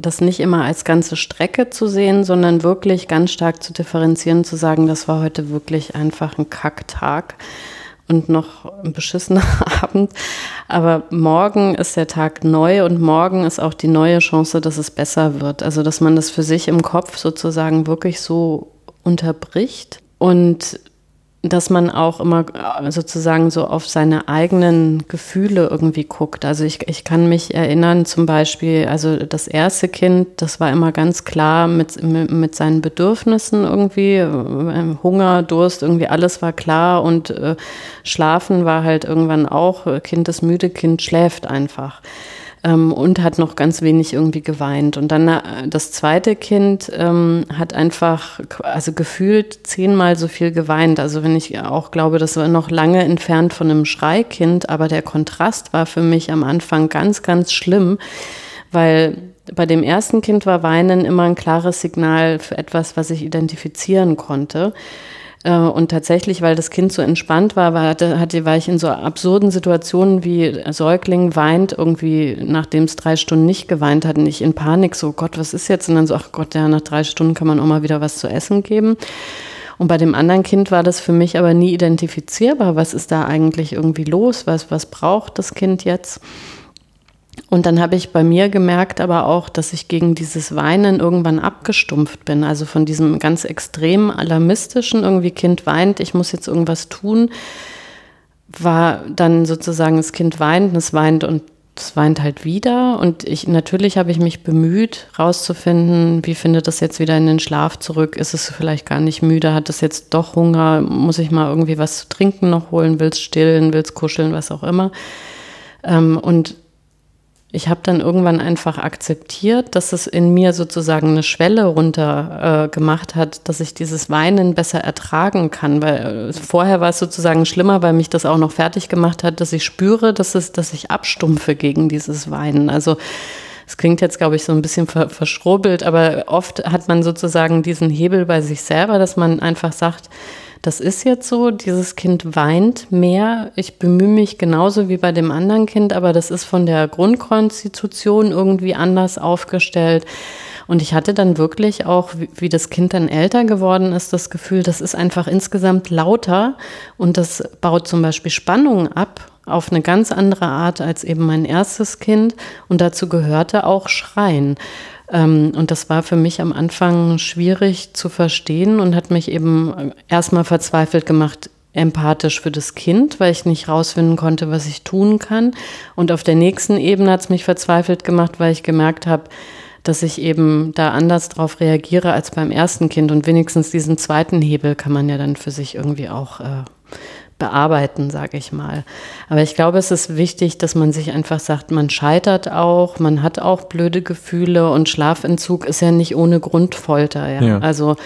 das nicht immer als ganze Strecke zu sehen, sondern wirklich ganz stark zu differenzieren, zu sagen, das war heute wirklich einfach ein Kacktag und noch ein beschissener Abend. Aber morgen ist der Tag neu und morgen ist auch die neue Chance, dass es besser wird. Also dass man das für sich im Kopf sozusagen wirklich so unterbricht und dass man auch immer sozusagen so auf seine eigenen Gefühle irgendwie guckt. Also ich kann mich erinnern zum Beispiel, also das erste Kind, das war immer ganz klar mit seinen Bedürfnissen irgendwie, Hunger, Durst, irgendwie alles war klar und Schlafen war halt irgendwann auch, Kind ist müde, Kind schläft einfach. Und hat noch ganz wenig irgendwie geweint. Und dann das zweite Kind hat einfach, also gefühlt 10-mal so viel geweint. Also wenn ich auch glaube, das war noch lange entfernt von einem Schreikind, aber der Kontrast war für mich am Anfang ganz, ganz schlimm, weil bei dem ersten Kind war Weinen immer ein klares Signal für etwas, was ich identifizieren konnte. Und tatsächlich, weil das Kind so entspannt war ich in so absurden Situationen wie Säugling weint irgendwie, nachdem es 3 Stunden nicht geweint hat, nicht in Panik, so Gott, was ist jetzt? Und dann so, ach Gott, ja, nach 3 Stunden kann man auch mal wieder was zu essen geben. Und bei dem anderen Kind war das für mich aber nie identifizierbar. Was ist da eigentlich irgendwie los? Was braucht das Kind jetzt? Und dann habe ich bei mir gemerkt aber auch, dass ich gegen dieses Weinen irgendwann abgestumpft bin. Also von diesem ganz extrem alarmistischen, irgendwie Kind weint, ich muss jetzt irgendwas tun, war dann sozusagen das Kind weint, es weint und es weint halt wieder. Und natürlich habe ich mich bemüht, rauszufinden, wie findet das jetzt wieder in den Schlaf zurück? Ist es vielleicht gar nicht müde? Hat es jetzt doch Hunger? Muss ich mal irgendwie was zu trinken noch holen? Will es stillen? Will es kuscheln? Was auch immer. Und ich habe dann irgendwann einfach akzeptiert, dass es in mir sozusagen eine Schwelle runter gemacht hat, dass ich dieses Weinen besser ertragen kann, weil vorher war es sozusagen schlimmer, weil mich das auch noch fertig gemacht hat, dass ich spüre, dass ich abstumpfe gegen dieses Weinen. Also es klingt jetzt, glaube ich, so ein bisschen verschrubbelt, aber oft hat man sozusagen diesen Hebel bei sich selber, dass man einfach sagt, das ist jetzt so, dieses Kind weint mehr, ich bemühe mich genauso wie bei dem anderen Kind, aber das ist von der Grundkonstitution irgendwie anders aufgestellt. Und ich hatte dann wirklich auch, wie das Kind dann älter geworden ist, das Gefühl, das ist einfach insgesamt lauter und das baut zum Beispiel Spannungen ab auf eine ganz andere Art als eben mein erstes Kind und dazu gehörte auch Schreien. Und das war für mich am Anfang schwierig zu verstehen und hat mich eben erstmal verzweifelt gemacht, empathisch für das Kind, weil ich nicht rausfinden konnte, was ich tun kann. Und auf der nächsten Ebene hat es mich verzweifelt gemacht, weil ich gemerkt habe, dass ich eben da anders drauf reagiere als beim ersten Kind. Und wenigstens diesen zweiten Hebel kann man ja dann für sich irgendwie auch bearbeiten, sage ich mal. Aber ich glaube, es ist wichtig, dass man sich einfach sagt, man scheitert auch, man hat auch blöde Gefühle und Schlafentzug ist ja nicht ohne Grund Folter. Ja? Ja. Also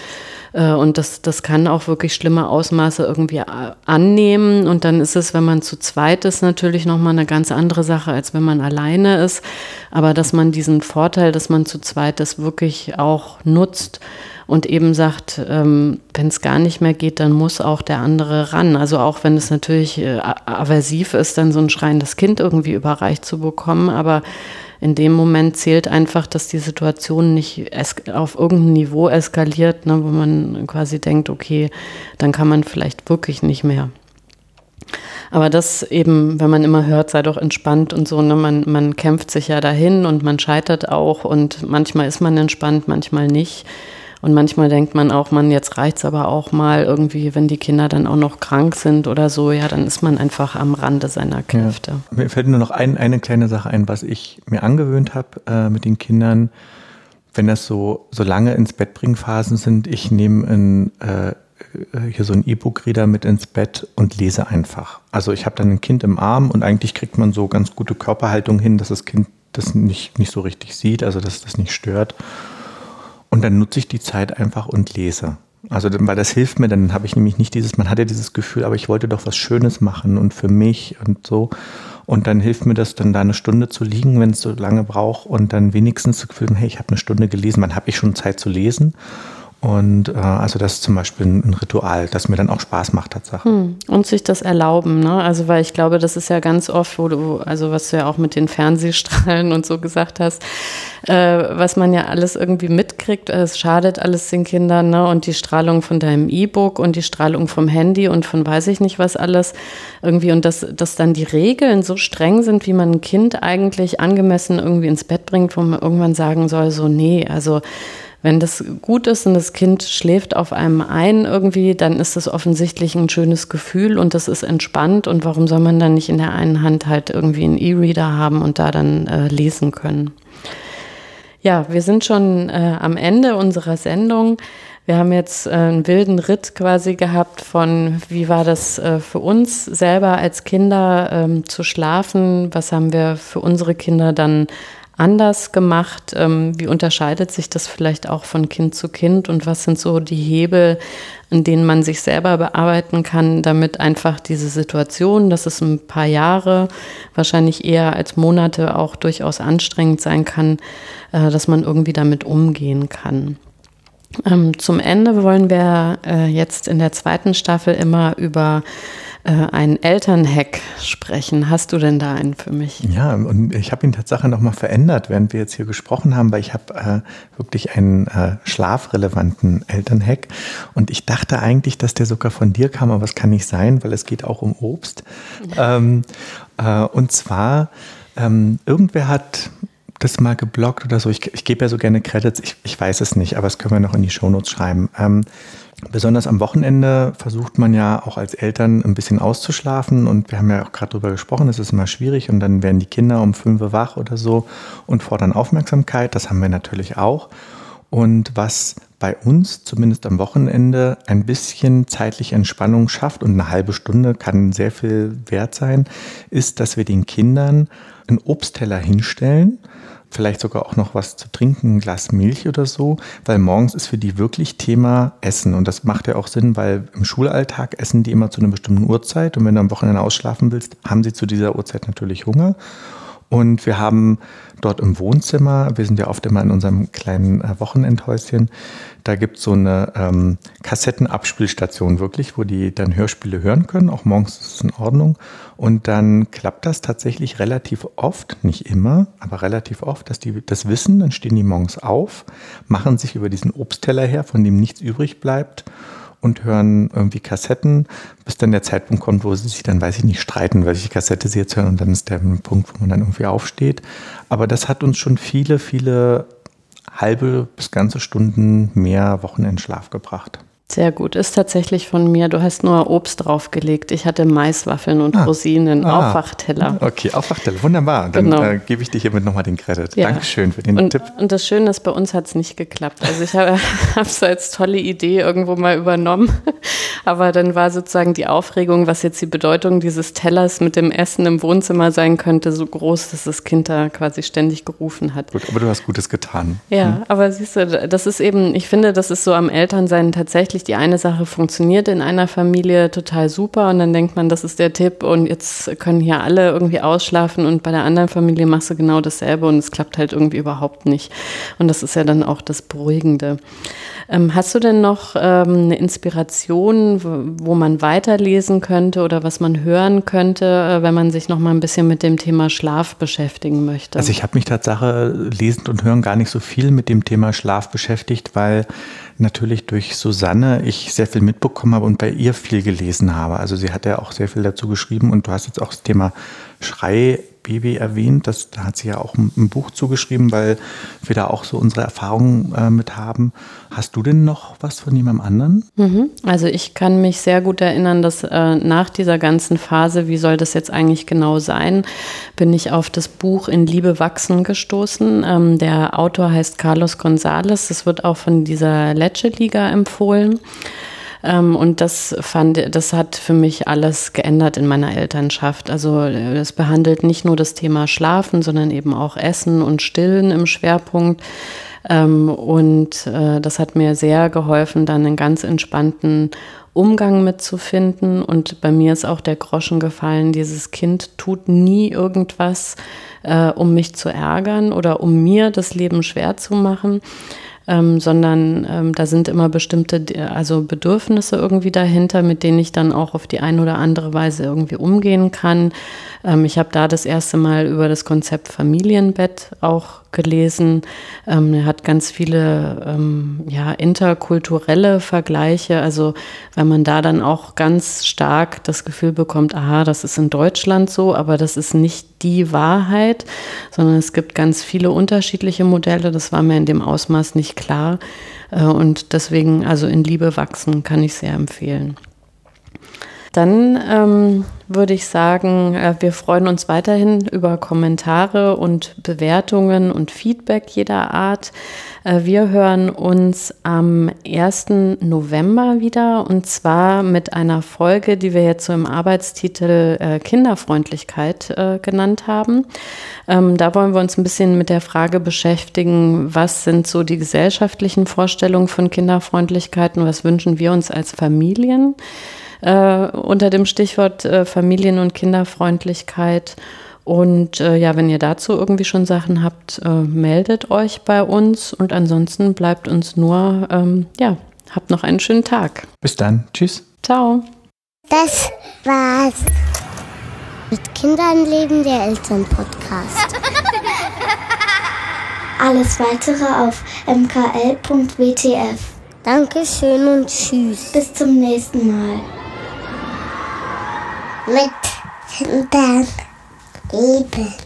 und das kann auch wirklich schlimme Ausmaße irgendwie annehmen. Und dann ist es, wenn man zu zweit ist, natürlich nochmal eine ganz andere Sache, als wenn man alleine ist. Aber dass man diesen Vorteil, dass man zu zweit ist, wirklich auch nutzt und eben sagt, wenn es gar nicht mehr geht, dann muss auch der andere ran. Also auch wenn es natürlich aversiv ist, dann so ein schreiendes Kind irgendwie überreicht zu bekommen, aber in dem Moment zählt einfach, dass die Situation nicht auf irgendein Niveau eskaliert, ne, wo man quasi denkt, okay, dann kann man vielleicht wirklich nicht mehr. Aber das eben, wenn man immer hört, sei doch entspannt und so, ne, man kämpft sich ja dahin und man scheitert auch und manchmal ist man entspannt, manchmal nicht. Und manchmal denkt man auch, jetzt reicht's aber auch mal irgendwie, wenn die Kinder dann auch noch krank sind oder so, ja, dann ist man einfach am Rande seiner Kräfte. Ja. Mir fällt nur noch eine kleine Sache ein, was ich mir angewöhnt habe mit den Kindern, wenn das so lange ins Bett bringen Phasen sind, ich nehme hier so einen E-Book-Reader mit ins Bett und lese einfach. Also ich habe dann ein Kind im Arm und eigentlich kriegt man so ganz gute Körperhaltung hin, dass das Kind das nicht so richtig sieht, also dass das nicht stört. Und dann nutze ich die Zeit einfach und lese. Also, weil das hilft mir, dann habe ich nämlich nicht man hat ja dieses Gefühl, aber ich wollte doch was Schönes machen und für mich und so. Und dann hilft mir das, dann da eine Stunde zu liegen, wenn es so lange braucht und dann wenigstens zu fühlen, hey, ich habe eine Stunde gelesen, wann habe ich schon Zeit zu lesen? Und also das ist zum Beispiel ein Ritual, das mir dann auch Spaß macht, Tatsache. Und sich das erlauben, ne? Also weil ich glaube, das ist ja ganz oft, also was du ja auch mit den Fernsehstrahlen und so gesagt hast, was man ja alles irgendwie mitkriegt, es schadet alles den Kindern, ne? Und die Strahlung von deinem E-Book und die Strahlung vom Handy und von weiß ich nicht was alles irgendwie. Und dass dann die Regeln so streng sind, wie man ein Kind eigentlich angemessen irgendwie ins Bett bringt, wo man irgendwann sagen soll, so nee, also wenn das gut ist und das Kind schläft auf einem ein irgendwie, dann ist das offensichtlich ein schönes Gefühl und das ist entspannt. Und warum soll man dann nicht in der einen Hand halt irgendwie einen E-Reader haben und da dann lesen können? Ja, wir sind schon am Ende unserer Sendung. Wir haben jetzt einen wilden Ritt quasi gehabt von, wie war das für uns selber als Kinder zu schlafen? Was haben wir für unsere Kinder dann anders gemacht? Wie unterscheidet sich das vielleicht auch von Kind zu Kind? Und was sind so die Hebel, in denen man sich selber bearbeiten kann, damit einfach diese Situation, dass es ein paar Jahre, wahrscheinlich eher als Monate auch durchaus anstrengend sein kann, dass man irgendwie damit umgehen kann? Zum Ende wollen wir jetzt in der zweiten Staffel immer über einen Elternhack sprechen. Hast du denn da einen für mich? Ja, und ich habe ihn tatsächlich nochmal verändert, während wir jetzt hier gesprochen haben, weil ich habe wirklich einen schlafrelevanten Elternhack und ich dachte eigentlich, dass der sogar von dir kam, aber es kann nicht sein, weil es geht auch um Obst. Und zwar, irgendwer hat das mal geblockt oder so. Ich gebe ja so gerne Credits, ich weiß es nicht, aber das können wir noch in die Shownotes schreiben. Besonders am Wochenende versucht man ja auch als Eltern ein bisschen auszuschlafen und wir haben ja auch gerade drüber gesprochen, es ist immer schwierig und dann werden die Kinder um 5 Uhr wach oder so und fordern Aufmerksamkeit, das haben wir natürlich auch. Und was bei uns zumindest am Wochenende ein bisschen zeitliche Entspannung schafft und eine halbe Stunde kann sehr viel wert sein, ist, dass wir den Kindern einen Obstteller hinstellen, vielleicht sogar auch noch was zu trinken, ein Glas Milch oder so, weil morgens ist für die wirklich Thema Essen und das macht ja auch Sinn, weil im Schulalltag essen die immer zu einer bestimmten Uhrzeit und wenn du am Wochenende ausschlafen willst, haben sie zu dieser Uhrzeit natürlich Hunger. Und wir haben dort im Wohnzimmer, wir sind ja oft immer in unserem kleinen Wochenendhäuschen, da gibt es so eine Kassettenabspielstation wirklich, wo die dann Hörspiele hören können, auch morgens ist es in Ordnung. Und dann klappt das tatsächlich relativ oft, nicht immer, aber relativ oft, dass die das wissen, dann stehen die morgens auf, machen sich über diesen Obstteller her, von dem nichts übrig bleibt und hören irgendwie Kassetten, bis dann der Zeitpunkt kommt, wo sie sich dann, weiß ich nicht, streiten, welche Kassette sie jetzt hören und dann ist der Punkt, wo man dann irgendwie aufsteht. Aber das hat uns schon viele, viele halbe bis ganze Stunden mehr Wochenendschlaf gebracht. Sehr gut, ist tatsächlich von mir. Du hast nur Obst draufgelegt. Ich hatte Maiswaffeln und Rosinen. Aufwachteller. Okay, Aufwachteller, wunderbar. Dann genau. Gebe ich dir hiermit nochmal den Credit. Ja. Dankeschön für den Tipp. Und das Schöne ist, bei uns hat es nicht geklappt. Also ich habe es als tolle Idee irgendwo mal übernommen. Aber dann war sozusagen die Aufregung, was jetzt die Bedeutung dieses Tellers mit dem Essen im Wohnzimmer sein könnte, so groß, dass das Kind da quasi ständig gerufen hat. Gut, aber du hast Gutes getan. Ja, aber siehst du, das ist eben, ich finde, das ist so am Elternsein tatsächlich, die eine Sache funktioniert in einer Familie total super und dann denkt man, das ist der Tipp und jetzt können hier alle irgendwie ausschlafen, und bei der anderen Familie machst du genau dasselbe und es klappt halt irgendwie überhaupt nicht. Und das ist ja dann auch das Beruhigende. Hast du denn noch eine Inspiration, wo man weiterlesen könnte oder was man hören könnte, wenn man sich noch mal ein bisschen mit dem Thema Schlaf beschäftigen möchte? Also ich habe mich tatsächlich lesend und hören gar nicht so viel mit dem Thema Schlaf beschäftigt, weil natürlich durch Susanne ich sehr viel mitbekommen habe und bei ihr viel gelesen habe. Also sie hat ja auch sehr viel dazu geschrieben, und du hast jetzt auch das Thema Schrei-Baby erwähnt. Da hat sie ja auch ein Buch zugeschrieben, weil wir da auch so unsere Erfahrungen mit haben. Hast du denn noch was von jemandem anderen? Also ich kann mich sehr gut erinnern, dass nach dieser ganzen Phase, wie soll das jetzt eigentlich genau sein, bin ich auf das Buch In Liebe wachsen gestoßen. Der Autor heißt Carlos Gonzalez. Das wird auch von dieser Leche-Liga empfohlen. Und das hat für mich alles geändert in meiner Elternschaft. Also es behandelt nicht nur das Thema Schlafen, sondern eben auch Essen und Stillen im Schwerpunkt. Und das hat mir sehr geholfen, dann einen ganz entspannten Umgang mitzufinden. Und bei mir ist auch der Groschen gefallen, dieses Kind tut nie irgendwas, um mich zu ärgern oder um mir das Leben schwer zu machen. Sondern da sind immer bestimmte, also Bedürfnisse irgendwie dahinter, mit denen ich dann auch auf die eine oder andere Weise irgendwie umgehen kann. Ich habe da das erste Mal über das Konzept Familienbett auch gelesen. Er hat ganz viele interkulturelle Vergleiche, also weil man da dann auch ganz stark das Gefühl bekommt, aha, das ist in Deutschland so, aber das ist nicht die Wahrheit, sondern es gibt ganz viele unterschiedliche Modelle. Das war mir in dem Ausmaß nicht klar, und deswegen, also In Liebe wachsen kann ich sehr empfehlen. Dann würde ich sagen, wir freuen uns weiterhin über Kommentare und Bewertungen und Feedback jeder Art. Wir hören uns am 1. November wieder, und zwar mit einer Folge, die wir jetzt so im Arbeitstitel Kinderfreundlichkeit genannt haben. Da wollen wir uns ein bisschen mit der Frage beschäftigen, was sind so die gesellschaftlichen Vorstellungen von Kinderfreundlichkeit und was wünschen wir uns als Familien? Unter dem Stichwort Familien- und Kinderfreundlichkeit. Und wenn ihr dazu irgendwie schon Sachen habt, meldet euch bei uns. Und ansonsten bleibt uns nur, habt noch einen schönen Tag. Bis dann. Tschüss. Ciao. Das war's. Mit Kindern leben, der Eltern-Podcast. Alles Weitere auf mkl.wtf. Dankeschön und tschüss. Bis zum nächsten Mal. Mit Kindern leben.